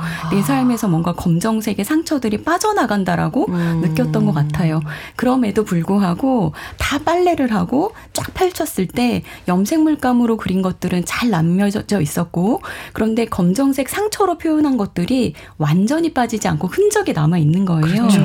아. 내 삶에서 뭔가 검정색의 상처들이 빠져나간다라고 음. 느꼈던 것 같아요. 그럼에도 불구하고 다 빨래를 하고 쫙 펼쳤을 때 염색 물감으로 그린 것들은 잘 남겨져 있었고 그런데 검정색 상처로 표현한 것들이 완전히 빠지지 않고 흔적이 남아있는 거예요. 그렇죠.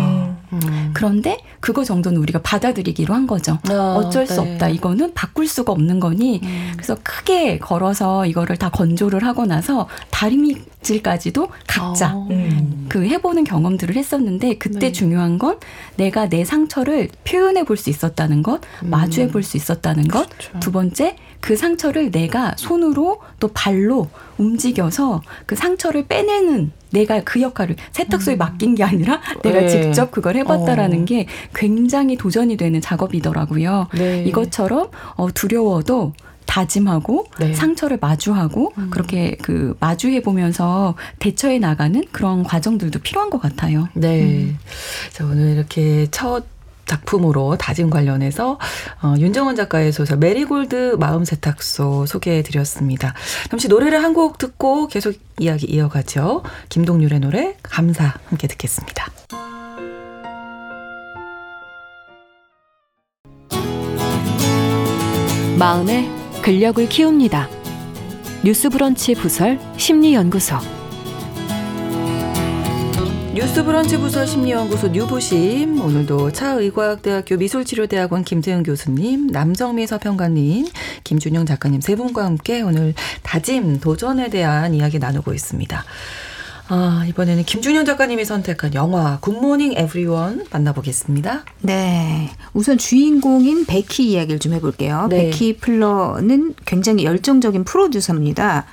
음. 그런데 그거 정도는 우리가 받아들이기로 한 거죠. 아, 어쩔 네. 수 없다. 이거는 바꿀 수가 없는 거니 음. 그래서 크게 걸어서 이거를 다 건조를 하고 나서 다림질까지도 각자 아, 음. 그 해보는 경험들을 했었는데 그때 네. 중요한 건 내가 내 상처를 표현해 볼 수 있었다는 것 음. 마주해 볼 수 있었다는 것 그렇죠. 두 번째 그 상처를 내가 손으로 또 발로 움직여서 그 상처를 빼내는 내가 그 역할을 세탁소에 맡긴 게 아니라 내가 네. 직접 그걸 해봤다라는 어. 게 굉장히 도전이 되는 작업이더라고요. 네. 이것처럼 두려워도 다짐하고 네. 상처를 마주하고 음. 그렇게 그 마주해 보면서 대처해 나가는 그런 과정들도 필요한 것 같아요. 네. 음. 자, 오늘 이렇게 첫 작품으로 다짐 관련해서 어, 윤정은 작가의 소설 메리골드 마음 세탁소 소개해드렸습니다. 잠시 노래를 한 곡 듣고 계속 이야기 이어가죠. 김동률의 노래 감사 함께 듣겠습니다. 마음의 근력을 키웁니다. 뉴스브런치 부설 심리연구소 뉴스브런치 부설 심리연구소 뉴부심 오늘도 차의과학대학교 미술치료대학원 김태은 교수님, 남정미 서평가님, 김준영 작가님 세 분과 함께 오늘 다짐, 도전에 대한 이야기 나누고 있습니다. 아, 이번에는 김준영 작가님이 선택한 영화 굿모닝 에브리원 만나보겠습니다. 네. 우선 주인공인 베키 이야기를 좀 해볼게요. 네. 베키 플러는 굉장히 열정적인 프로듀서입니다.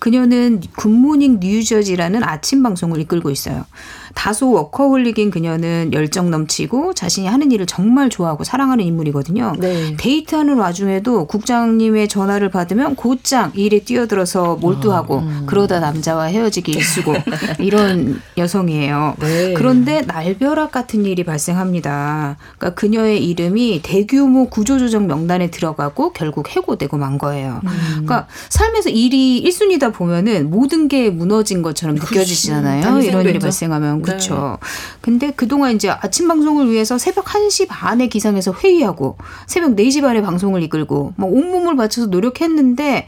그녀는 굿모닝 뉴저지라는 아침 방송을 이끌고 있어요. 다소 워커홀릭인 그녀는 열정 넘치고 자신이 하는 일을 정말 좋아하고 사랑하는 인물이거든요. 네. 데이트하는 와중에도 국장님의 전화를 받으면 곧장 일에 뛰어들어서 몰두하고 어, 음. 그러다 남자와 헤어지기 일쑤고 이런 여성이에요. 네. 그런데 날벼락 같은 일이 발생합니다. 그러니까 그녀의 이름이 대규모 구조조정 명단에 들어가고 결국 해고되고 만 거예요. 음. 그러니까 삶에서 일이 일 순위다 보면은 모든 게 무너진 것처럼 그치. 느껴지잖아요. 이런 일이 발생하면. 그렇죠. 네. 근데 그동안 이제 아침 방송을 위해서 새벽 한 시 반에 기상해서 회의하고 새벽 네 시 반에 방송을 이끌고 막 온몸을 바쳐서 노력했는데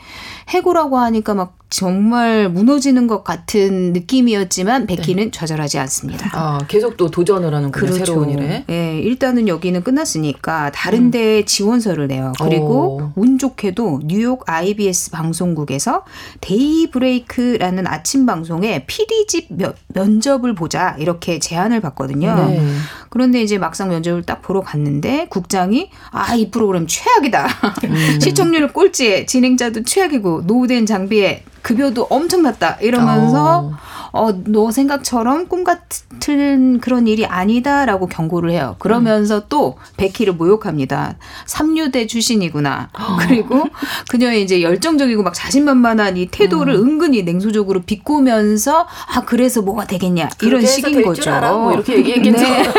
해고라고 하니까 막 정말 무너지는 것 같은 느낌이었지만 베키는 네. 좌절하지 않습니다. 아, 계속 또 도전을 하는 그런 그렇죠. 새로운 일에. 네, 일단은 여기는 끝났으니까 다른 음. 데에 지원서를 내요. 그리고 오. 운 좋게도 뉴욕 아이비에스 방송국에서 데이브레이크라는 아침 방송에 피디집 면, 면접을 보자 이렇게 제안을 받거든요. 네. 그런데 이제 막상 면접을 딱 보러 갔는데 국장이 아, 이 프로그램 최악이다. 음. 시청률 꼴찌에 진행자도 최악이고 노후된 장비에 급여도 엄청났다 이러면서 어, 너 생각처럼 꿈 같은 그런 일이 아니다라고 경고를 해요. 그러면서 음. 또 베키를 모욕합니다. 삼류대 출신이구나. 어. 그리고 그녀의 이제 열정적이고 막 자신만만한 이 태도를 음. 은근히 냉소적으로 비꼬면서 아 그래서 뭐가 되겠냐 이런 식인 거죠. 뭐 이렇게 얘기했겠죠. 네.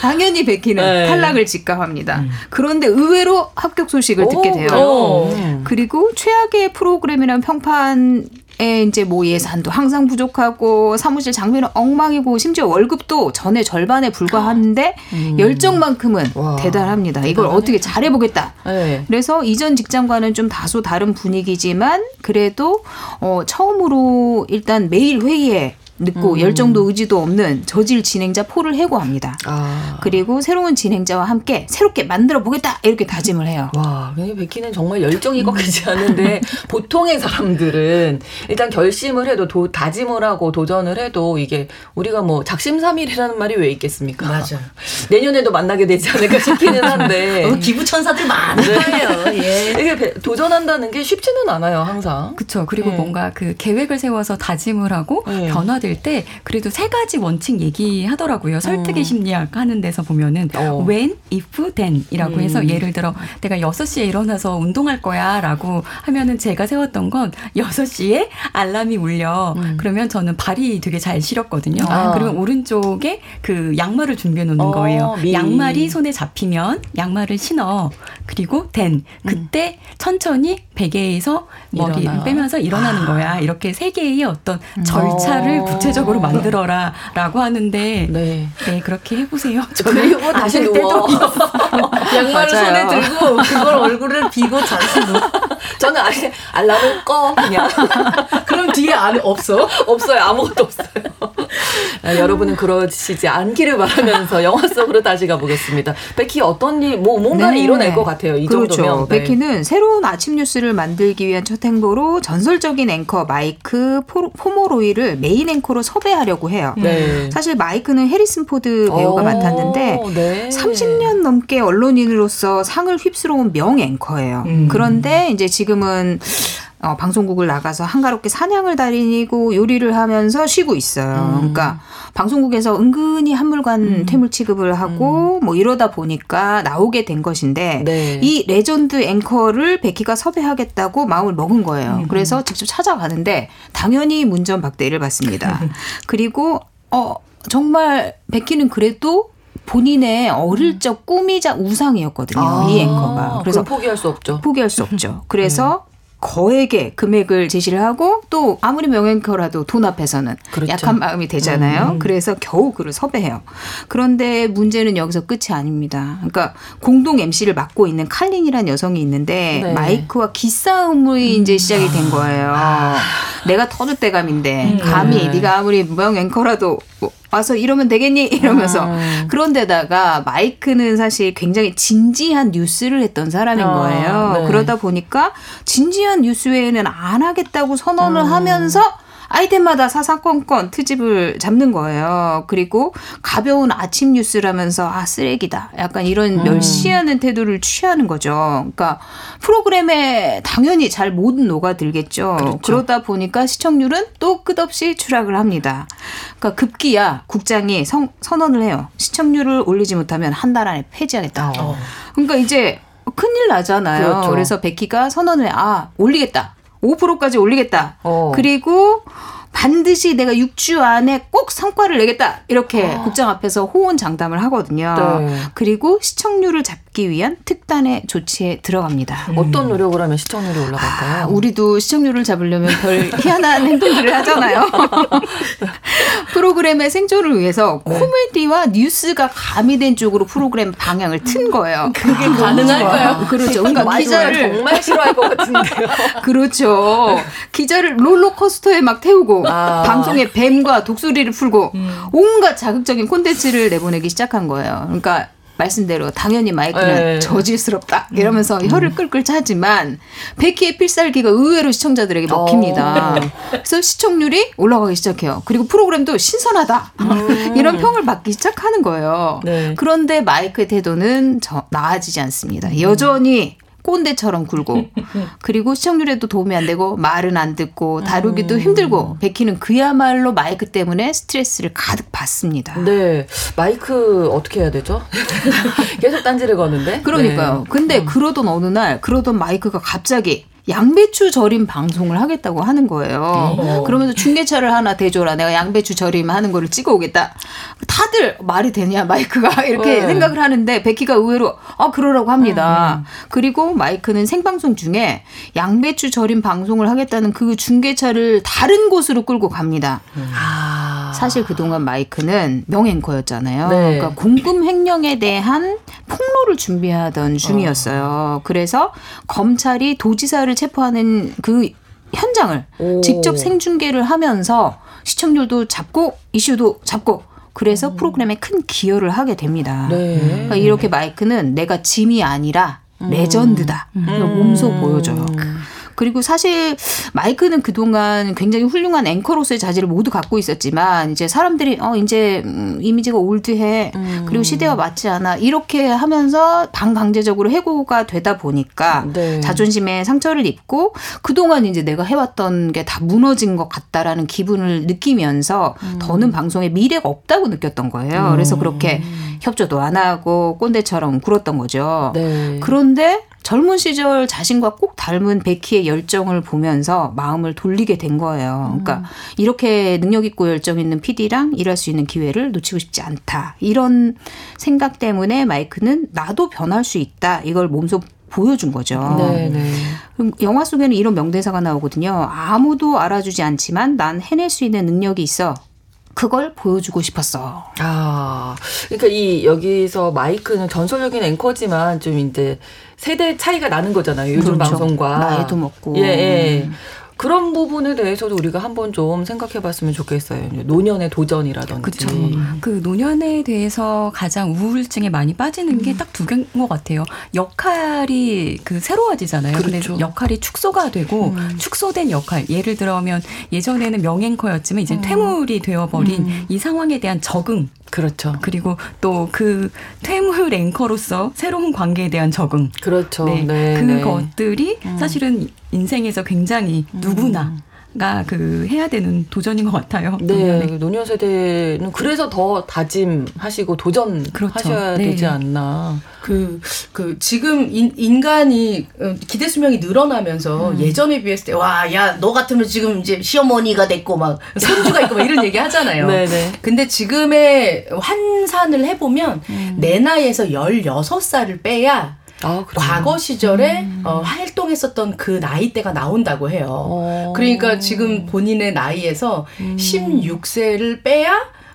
당연히 베키는 네. 탈락을 직감합니다. 음. 그런데 의외로 합격 소식을 오, 듣게 돼요. 오. 그리고 최악의 프로그램이라는 평판 에 이제 뭐 예산도 항상 부족하고 사무실 장비는 엉망이고 심지어 월급도 전에 절반에 불과하는데 음. 열정만큼은 와, 대단합니다. 이걸 대단하네. 어떻게 잘해보겠다. 네. 그래서 이전 직장과는 좀 다소 다른 분위기지만 그래도 어, 처음으로 일단 매일 회의에 늦고 음. 열정도 의지도 없는 저질 진행자 포를 해고합니다. 아. 그리고 새로운 진행자와 함께 새롭게 만들어 보겠다 이렇게 다짐을 해요. 와, 베키는 정말 열정이 꺾이지 않는데 보통의 사람들은 일단 결심을 해도 도, 다짐을 하고 도전을 해도 이게 우리가 뭐 작심삼일이라는 말이 왜 있겠습니까? 맞아요. 내년에도 만나게 되지 않을까 싶기는 한데 어, 기부천사들 많아요. 예. 이게 도전한다는 게 쉽지는 않아요, 항상. 그렇죠. 그리고 예. 뭔가 그 계획을 세워서 다짐을 하고 예. 변화될 때 그래도 세 가지 원칙 얘기하더라고요. 설득의 심리학 하는 데서 보면은 어. when, if, then 이라고 음. 해서 예를 들어 내가 여섯 시에 일어나서 운동할 거야 라고 하면은 제가 세웠던 건 여섯 시에 알람이 울려. 음. 그러면 저는 발이 되게 잘 시렸거든요. 아. 그러면 오른쪽에 그 양말을 준비해 놓는 어, 거예요. 미. 양말이 손에 잡히면 양말을 신어. 그리고 then 그때 음. 천천히 베개에서 머리 일어나. 빼면서 일어나는 아. 거야. 이렇게 세 개의 어떤 음. 절차를 어. 구체적으로 만들어라 라고 하는데 네, 네 그렇게 해보세요. 저는 이거 다시 누워 양말을 손에 들고 그걸 얼굴을 비고 다시 누워. 저는 아예 알람을 꺼 그냥. 그럼 뒤에 안, 없어? 없어요. 아무것도 없어요. 아, 여러분은 그러시지 않기를 바라면서 영화 속으로 다시 가보겠습니다. 베키 어떤 일, 뭐 뭔가를 네. 이뤄낼 것 같아요. 이 그렇죠. 정도면. 네. 베키는 새로운 아침 뉴스를 만들기 위한 첫 행보로 전설적인 앵커 마이크 포, 포모로이를 메인 앵커로 섭외하려고 해요. 네. 사실 마이크는 해리슨 포드 배우가 오, 맡았는데 네. 삼십 년 넘게 언론인으로서 상을 휩쓸어온 명 앵커예요. 음. 그런데 이제 지금은 어, 방송국을 나가서 한가롭게 사냥을 다니고 요리를 하면서 쉬고 있어요. 음. 그러니까 방송국에서 은근히 한물간 음. 퇴물 취급을 하고 음. 뭐 이러다 보니까 나오게 된 것인데 네. 이 레전드 앵커를 베키가 섭외하겠다고 마음을 먹은 거예요. 음. 그래서 직접 찾아가는데 당연히 문전박대를 받습니다. 그리고 어, 정말 베키는 그래도 본인의 어릴 적 꿈이자 우상이었거든요. 아. 이 앵커가. 그래서 그럼 포기할 수 없죠. 포기할 수 없죠. 그래서 음. 거액의 금액을 제시를 하고 또 아무리 명앵커라도 돈 앞에서는 그렇죠. 약한 마음이 되잖아요. 음. 그래서 겨우 그를 섭외해요. 그런데 문제는 여기서 끝이 아닙니다. 그러니까 공동 엠시를 맡고 있는 칼린이라는 여성이 있는데 네. 마이크와 기싸움이 음. 이제 시작이 된 거예요. 아. 내가 터줏대감인데 감히 네. 네가 아무리 명앵커라도 뭐 와서 이러면 되겠니? 이러면서. 아. 그런데다가 마이크는 사실 굉장히 진지한 뉴스를 했던 사람인 아, 거예요. 네. 그러다 보니까 진지한 뉴스 외에는 안 하겠다고 선언을 음. 하면서 아이템마다 사사건건 트집을 잡는 거예요. 그리고 가벼운 아침 뉴스라면서 아 쓰레기다 약간 이런 멸시하는 음. 태도를 취하는 거죠. 그러니까 프로그램에 당연히 잘 못 녹아들겠죠. 그렇죠. 그러다 보니까 시청률은 또 끝없이 추락을 합니다. 그러니까 급기야 국장이 성, 선언을 해요. 시청률을 올리지 못하면 한 달 안에 폐지하겠다. 어. 그러니까 이제 큰일 나잖아요. 그렇죠. 그래서 베키가 선언을 아 올리겠다. 오 퍼센트까지 올리겠다. 어. 그리고 반드시 내가 육 주 안에 꼭 성과를 내겠다. 이렇게 어. 국장 앞에서 호언장담을 하거든요. 네. 그리고 시청률을 잡기 위한 특단의 조치에 들어갑니다. 음. 어떤 노력을 하면 시청률이 올라갈까요? 아, 우리도 시청률을 잡으려면 별 희한한 행동들을 하잖아요. 프로그램의 생존을 위해서 네. 코미디와 뉴스가 가미된 쪽으로 프로그램 방향을 튼 거예요. 그게 아, 가능할까요? 그렇죠. 그러니까 기자를 정말 싫어할 것 같은데요. 그렇죠. 기자를 롤러코스터에 막 태우고 아. 방송에 뱀과 독수리를 풀고 음. 온갖 자극적인 콘텐츠를 내보내기 시작한 거예요. 그러니까 말씀대로 당연히 마이크는 에이. 저질스럽다 이러면서 음. 혀를 끌끌 차지만 베키의 필살기가 의외로 시청자들에게 먹힙니다. 오. 그래서 시청률이 올라가기 시작해요. 그리고 프로그램도 신선하다 음. 이런 평을 받기 시작하는 거예요. 네. 그런데 마이크의 태도는 저, 나아지지 않습니다. 여전히 꼰대처럼 굴고 그리고 시청률에도 도움이 안 되고 말은 안 듣고 다루기도 음. 힘들고 베키는 그야말로 마이크 때문에 스트레스를 가득 받습니다. 네. 마이크 어떻게 해야 되죠? 계속 딴지를 거는데. 그러니까요. 네. 근데 음. 그러던 어느 날 그러던 마이크가 갑자기 양배추 절임 방송을 하겠다고 하는 거예요. 오. 그러면서 중계차를 하나 대줘라. 내가 양배추 절임 하는 거를 찍어오겠다. 다들 말이 되냐 마이크가 이렇게 네. 생각을 하는데 베키가 의외로 아 그러라고 합니다. 음. 그리고 마이크는 생방송 중에 양배추 절임 방송을 하겠다는 그 중계차를 다른 곳으로 끌고 갑니다. 음. 사실 그동안 마이크는 명앵커였잖아요. 네. 그러니까 공금 횡령에 대한 폭로를 준비하던 중이었어요. 어. 그래서 검찰이 도지사를 체포하는 그 현장을 오. 직접 생중계를 하면서 시청률도 잡고 이슈도 잡고 그래서 음. 프로그램에 큰 기여를 하게 됩니다. 네. 그러니까 이렇게 마이크는 내가 짐이 아니라 음. 레전드다. 음. 몸소 보여줘요. 음. 그리고 사실 마이크는 그동안 굉장히 훌륭한 앵커로서의 자질을 모두 갖고 있었지만 이제 사람들이 어 이제 이미지가 올드해. 음. 그리고 시대와 맞지 않아. 이렇게 하면서 반강제적으로 해고가 되다 보니까 네. 자존심에 상처를 입고 그동안 이제 내가 해왔던 게 다 무너진 것 같다라는 기분을 느끼면서 음. 더는 방송에 미래가 없다고 느꼈던 거예요. 음. 그래서 그렇게 협조도 안 하고 꼰대처럼 굴었던 거죠. 네. 그런데 젊은 시절 자신과 꼭 닮은 베키의 열정을 보면서 마음을 돌리게 된 거예요. 그러니까 이렇게 능력 있고 열정 있는 피디랑 일할 수 있는 기회를 놓치고 싶지 않다. 이런 생각 때문에 마이크는 나도 변할 수 있다. 이걸 몸소 보여준 거죠. 네네. 영화 속에는 이런 명대사가 나오거든요. 아무도 알아주지 않지만 난 해낼 수 있는 능력이 있어. 그걸 보여주고 싶었어. 아, 그러니까 이 여기서 마이크는 전설적인 앵커지만 좀 이제 세대 차이가 나는 거잖아요. 요즘 그렇죠. 방송과 나이도 먹고. 예, 예. 그런 부분에 대해서도 우리가 한번 좀 생각해봤으면 좋겠어요. 노년의 도전이라든지. 그렇죠. 그 노년에 대해서 가장 우울증에 많이 빠지는 게 딱 두 개인 것 같아요. 역할이 그 새로워지잖아요. 그렇죠. 근데 역할이 축소가 되고 음. 축소된 역할. 예를 들면 예전에는 명앵커였지만 이제 음. 퇴물이 되어버린 음. 이 상황에 대한 적응. 그렇죠. 그리고 또 그 퇴물 앵커로서 새로운 관계에 대한 적응. 그렇죠. 네. 네, 그것들이 네. 사실은 인생에서 굉장히 음. 누구나가 그 해야 되는 도전인 것 같아요. 네. 네. 노년 세대는 그래서 더 다짐하시고 도전하셔야 그렇죠. 네. 되지 않나. 그, 그, 지금 인, 인간이 기대 수명이 늘어나면서 음. 예전에 비했을 때, 와, 야, 너 같으면 지금 이제 시어머니가 됐고, 막, 손주가 있고, 막 이런 얘기 하잖아요. 네네. 근데 지금의 환산을 해보면, 음. 내 나이에서 열여섯 살을 빼야, 아, 과거 시절에 음. 어, 활동했었던 그 나이대가 나온다고 해요. 오. 그러니까 지금 본인의 나이에서 음. 십육 세를 빼야,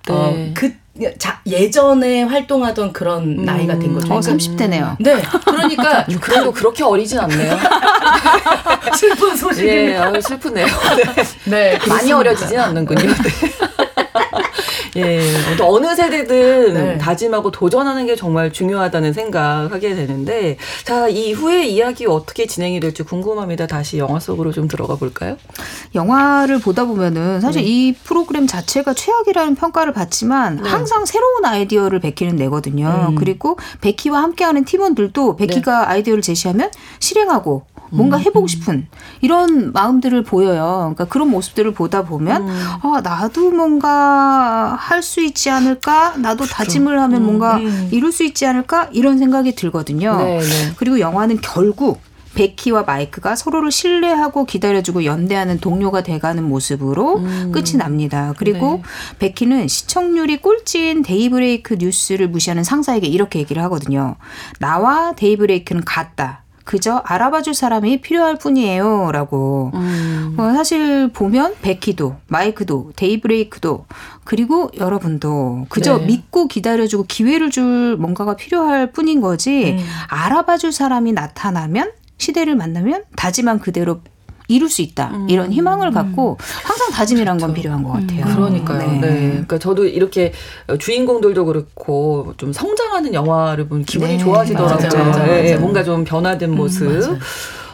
네. 어, 그 자, 예전에 활동하던 그런 음. 나이가 된 거죠. 어, 삼십 대네요. 네. 그러니까. 그래도 그렇게 어리진 않네요. 슬픈 소식이네요. 예, 슬프네요. 네. 네 많이 어려지진 않는군요. 네. 예, 또 어느 세대든 네. 다짐하고 도전하는 게 정말 중요하다는 생각하게 되는데, 자, 이후의 이야기 어떻게 진행이 될지 궁금합니다. 다시 영화 속으로 좀 들어가 볼까요? 영화를 보다 보면은 사실 음. 이 프로그램 자체가 최악이라는 평가를 받지만 네. 항상 새로운 아이디어를 베키는 내거든요. 음. 그리고 베키와 함께하는 팀원들도 베키가 네. 아이디어를 제시하면 실행하고 뭔가 해보고 싶은 이런 마음들을 보여요. 그러니까 그런 모습들을 보다 보면 음. 아, 나도 뭔가 할 수 있지 않을까? 나도 그렇죠. 다짐을 하면 음, 뭔가 음. 이룰 수 있지 않을까? 이런 생각이 들거든요. 네, 네. 그리고 영화는 결국 베키와 마이크가 서로를 신뢰하고 기다려주고 연대하는 동료가 돼가는 모습으로 음. 끝이 납니다. 그리고 네. 베키는 시청률이 꼴찌인 데이브레이크 뉴스를 무시하는 상사에게 이렇게 얘기를 하거든요. 나와 데이브레이크는 같다. 그저 알아봐줄 사람이 필요할 뿐이에요. 라고. 음. 어, 사실 보면 베키도 마이크도 데이브레이크도 그리고 여러분도 그저 네. 믿고 기다려주고 기회를 줄 뭔가가 필요할 뿐인 거지 음. 알아봐줄 사람이 나타나면 시대를 만나면 다짐한 그대로 이룰 수 있다. 음. 이런 희망을 갖고 항상 다짐이란 건 필요한 것 같아요. 음. 그러니까요. 네. 네. 그러니까 저도 이렇게 주인공들도 그렇고 좀 성장하는 영화를 보면 기분이 네. 좋아지더라고요. 맞아, 맞아, 맞아. 네. 뭔가 좀 변화된 모습. 음,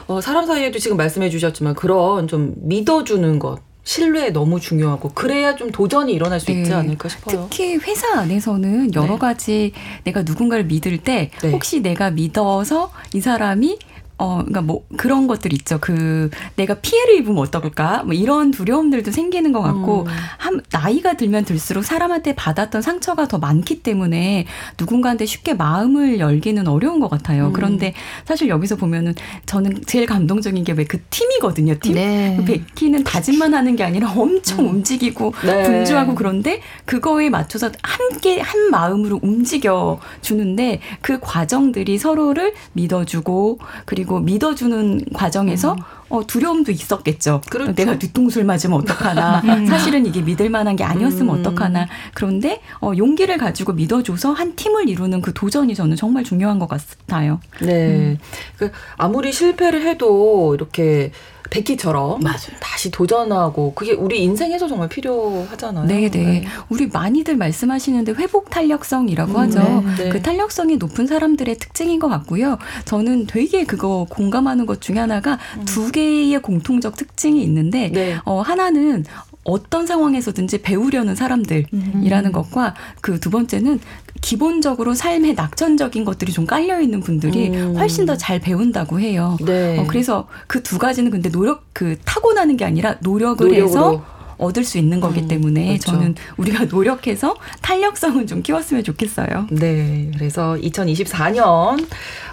어, 사람 사이에도 지금 말씀해 주셨지만 그런 좀 믿어주는 것. 신뢰 너무 중요하고 그래야 좀 도전이 일어날 수 있지 네. 않을까 싶어요. 특히 회사 안에서는 여러 네. 가지 내가 누군가를 믿을 때 네. 혹시 내가 믿어서 이 사람이 어, 그러니까 뭐 그런 것들 있죠. 그 내가 피해를 입으면 어떨까? 뭐 이런 두려움들도 생기는 것 같고, 음. 한, 나이가 들면 들수록 사람한테 받았던 상처가 더 많기 때문에 누군가한테 쉽게 마음을 열기는 어려운 것 같아요. 음. 그런데 사실 여기서 보면은 저는 제일 감동적인 게 왜 그 팀이거든요. 팀. 네. 베키는 다짐만 하는 게 아니라 엄청 음. 움직이고 네. 분주하고 그런데 그거에 맞춰서 함께 한 마음으로 움직여 주는데 그 과정들이 서로를 믿어주고 그리고 믿어주는 과정에서 음. 어, 두려움도 있었겠죠. 그렇죠. 내가 뒤통수를 맞으면 어떡하나. 음. 사실은 이게 믿을 만한 게 아니었으면 음. 어떡하나. 그런데 어, 용기를 가지고 믿어줘서 한 팀을 이루는 그 도전이 저는 정말 중요한 것 같아요. 네. 음. 그, 아무리 실패를 해도 이렇게 베키처럼 맞아요. 다시 도전하고 그게 우리 인생에서 정말 필요하잖아요. 네네. 네. 우리 많이들 말씀하시는데 회복 탄력성이라고 음, 하죠. 네, 네. 그 탄력성이 높은 사람들의 특징인 것 같고요. 저는 되게 그거 공감하는 것 중에 하나가 음. 두 개의 공통적 특징이 있는데 네. 어, 하나는 어떤 상황에서든지 배우려는 사람들이라는 음. 것과 그 두 번째는 기본적으로 삶의 낙천적인 것들이 좀 깔려있는 분들이 음. 훨씬 더 잘 배운다고 해요. 네. 어, 그래서 그 두 가지는 근데 노력, 그 타고나는 게 아니라 노력을 노력으로. 해서 얻을 수 있는 거기 때문에 음, 그렇죠. 저는 우리가 노력해서 탄력성은 좀 키웠으면 좋겠어요. 네. 그래서 이천이십사 년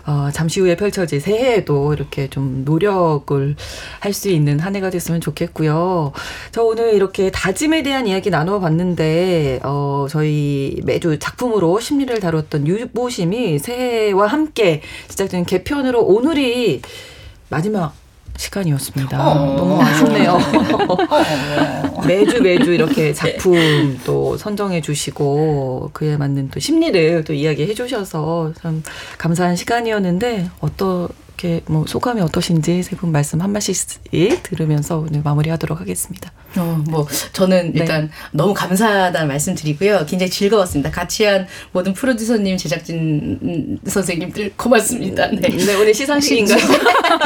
어, 잠시 후에 펼쳐질 새해에도 이렇게 좀 노력을 할 수 있는 한 해가 됐으면 좋겠고요. 저 오늘 이렇게 다짐에 대한 이야기 나눠봤는데 어, 저희 매주 작품으로 심리를 다뤘던 유보심이 새해와 함께 시작된 개편으로 오늘이 마지막 시간이었습니다. 어, 너무 아쉽네요. 매주 매주 이렇게 작품 또 선정해 주시고 그에 맞는 또 심리를 또 이야기해 주셔서 참 감사한 시간이었는데 어떻게 뭐 소감이 어떠신지 세 분 말씀 한 마디씩 들으면서 오늘 마무리하도록 하겠습니다. 어, 뭐 저는 일단 네. 너무 감사하다는 말씀 드리고요. 굉장히 즐거웠습니다. 같이 한 모든 프로듀서님, 제작진 선생님들 고맙습니다. 네, 네 오늘 시상식인가요?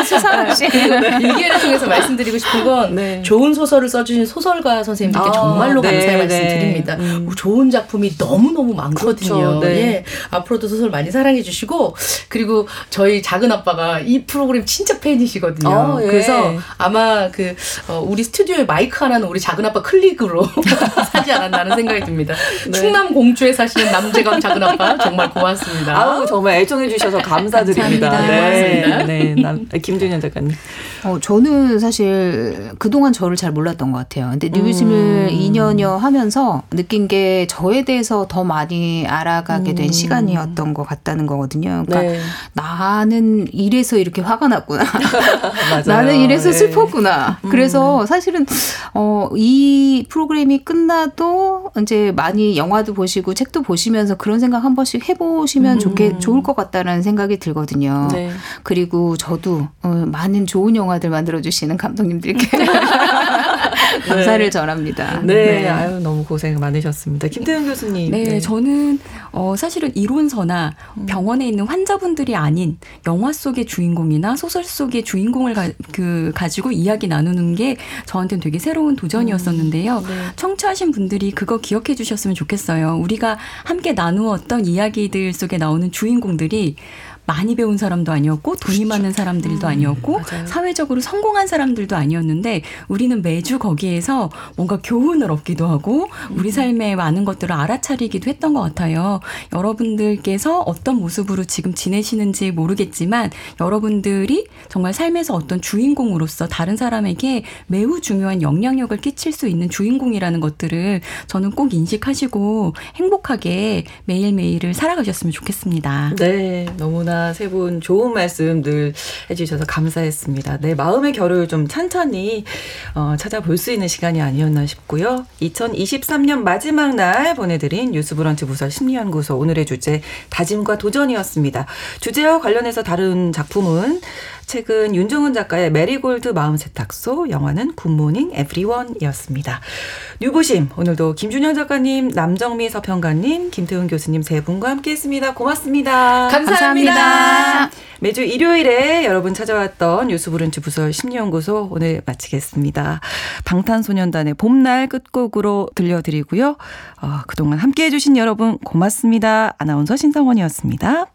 시상식. 일기회를 통해서 말씀드리고 싶은 건 네. 좋은 소설을 써주신 소설가 선생님들께 아, 정말로 네, 감사의 네. 말씀드립니다. 음. 좋은 작품이 너무너무 많거든요. 그렇죠, 네. 예, 앞으로도 소설 많이 사랑해 주시고 그리고 저희 작은 아빠가 이 프로그램 진짜 팬이시거든요. 아, 예. 그래서 아마 그 어, 우리 스튜디오에 마이크 하나 우리 작은아빠 클릭으로 사지 않았나는 생각이 듭니다. 네. 충남 공주에 사시는 남재강 작은아빠 정말 고맙습니다. 아우 정말 애청해 주셔서 감사드립니다. 감사합니다. 네, 네 남, 김준영 작가님. 어, 저는 사실 그동안 저를 잘 몰랐던 것 같아요. 근데 뉴비즘을 음. 이 년여 하면서 느낀 게 저에 대해서 더 많이 알아가게 된 음. 시간이었던 것 같다는 거거든요. 그러니까 네. 나는 이래서 이렇게 화가 났구나. 나는 이래서 네. 슬펐구나. 그래서 사실은 어, 이 프로그램이 끝나도 이제 많이 영화도 보시고 책도 보시면서 그런 생각 한 번씩 해보시면 음. 좋게, 좋을 것 같다는 생각이 들거든요. 네. 그리고 저도 많은 좋은 영화들 만들어주시는 감독님들께 감사를 네. 전합니다. 네. 네. 아유, 너무 고생 많으셨습니다. 김태은 교수님. 네. 네. 저는 어, 사실은 이론서나 병원에 있는 환자분들이 아닌 영화 속의 주인공이나 소설 속의 주인공을 가, 그, 가지고 이야기 나누는 게 저한테는 되게 새로운 도전이었었는데요. 음, 네. 청취하신 분들이 그거 기억해 주셨으면 좋겠어요. 우리가 함께 나누었던 이야기들 속에 나오는 주인공들이 많이 배운 사람도 아니었고 돈이 많은 사람들도 아니었고 음, 사회적으로 성공한 사람들도 아니었는데 우리는 매주 거기에서 뭔가 교훈을 얻기도 하고 우리 삶의 많은 것들을 알아차리기도 했던 것 같아요. 여러분들께서 어떤 모습으로 지금 지내시는지 모르겠지만 여러분들이 정말 삶에서 어떤 주인공으로서 다른 사람에게 매우 중요한 영향력을 끼칠 수 있는 주인공이라는 것들을 저는 꼭 인식하시고 행복하게 매일매일을 살아가셨으면 좋겠습니다. 네. 너무나 세 분 좋은 말씀들 해주셔서 감사했습니다. 내 마음의 결을 좀 찬찬히 어, 찾아볼 수 있는 시간이 아니었나 싶고요. 이천이십삼 년 마지막 날 보내드린 뉴스브런치 부설 심리연구소 오늘의 주제 다짐과 도전이었습니다. 주제와 관련해서 다른 작품은 책은 윤정은 작가의 메리골드 마음 세탁소, 영화는 굿모닝 에브리원이었습니다. 뉴부심 오늘도 김준영 작가님, 남정미 서평가님, 김태훈 교수님 세 분과 함께했습니다. 고맙습니다. 감사합니다. 감사합니다. 매주 일요일에 여러분 찾아왔던 뉴스브런치 부설 심리연구소 오늘 마치겠습니다. 방탄소년단의 봄날 끝곡으로 들려드리고요. 어, 그동안 함께해 주신 여러분 고맙습니다. 아나운서 신성원이었습니다.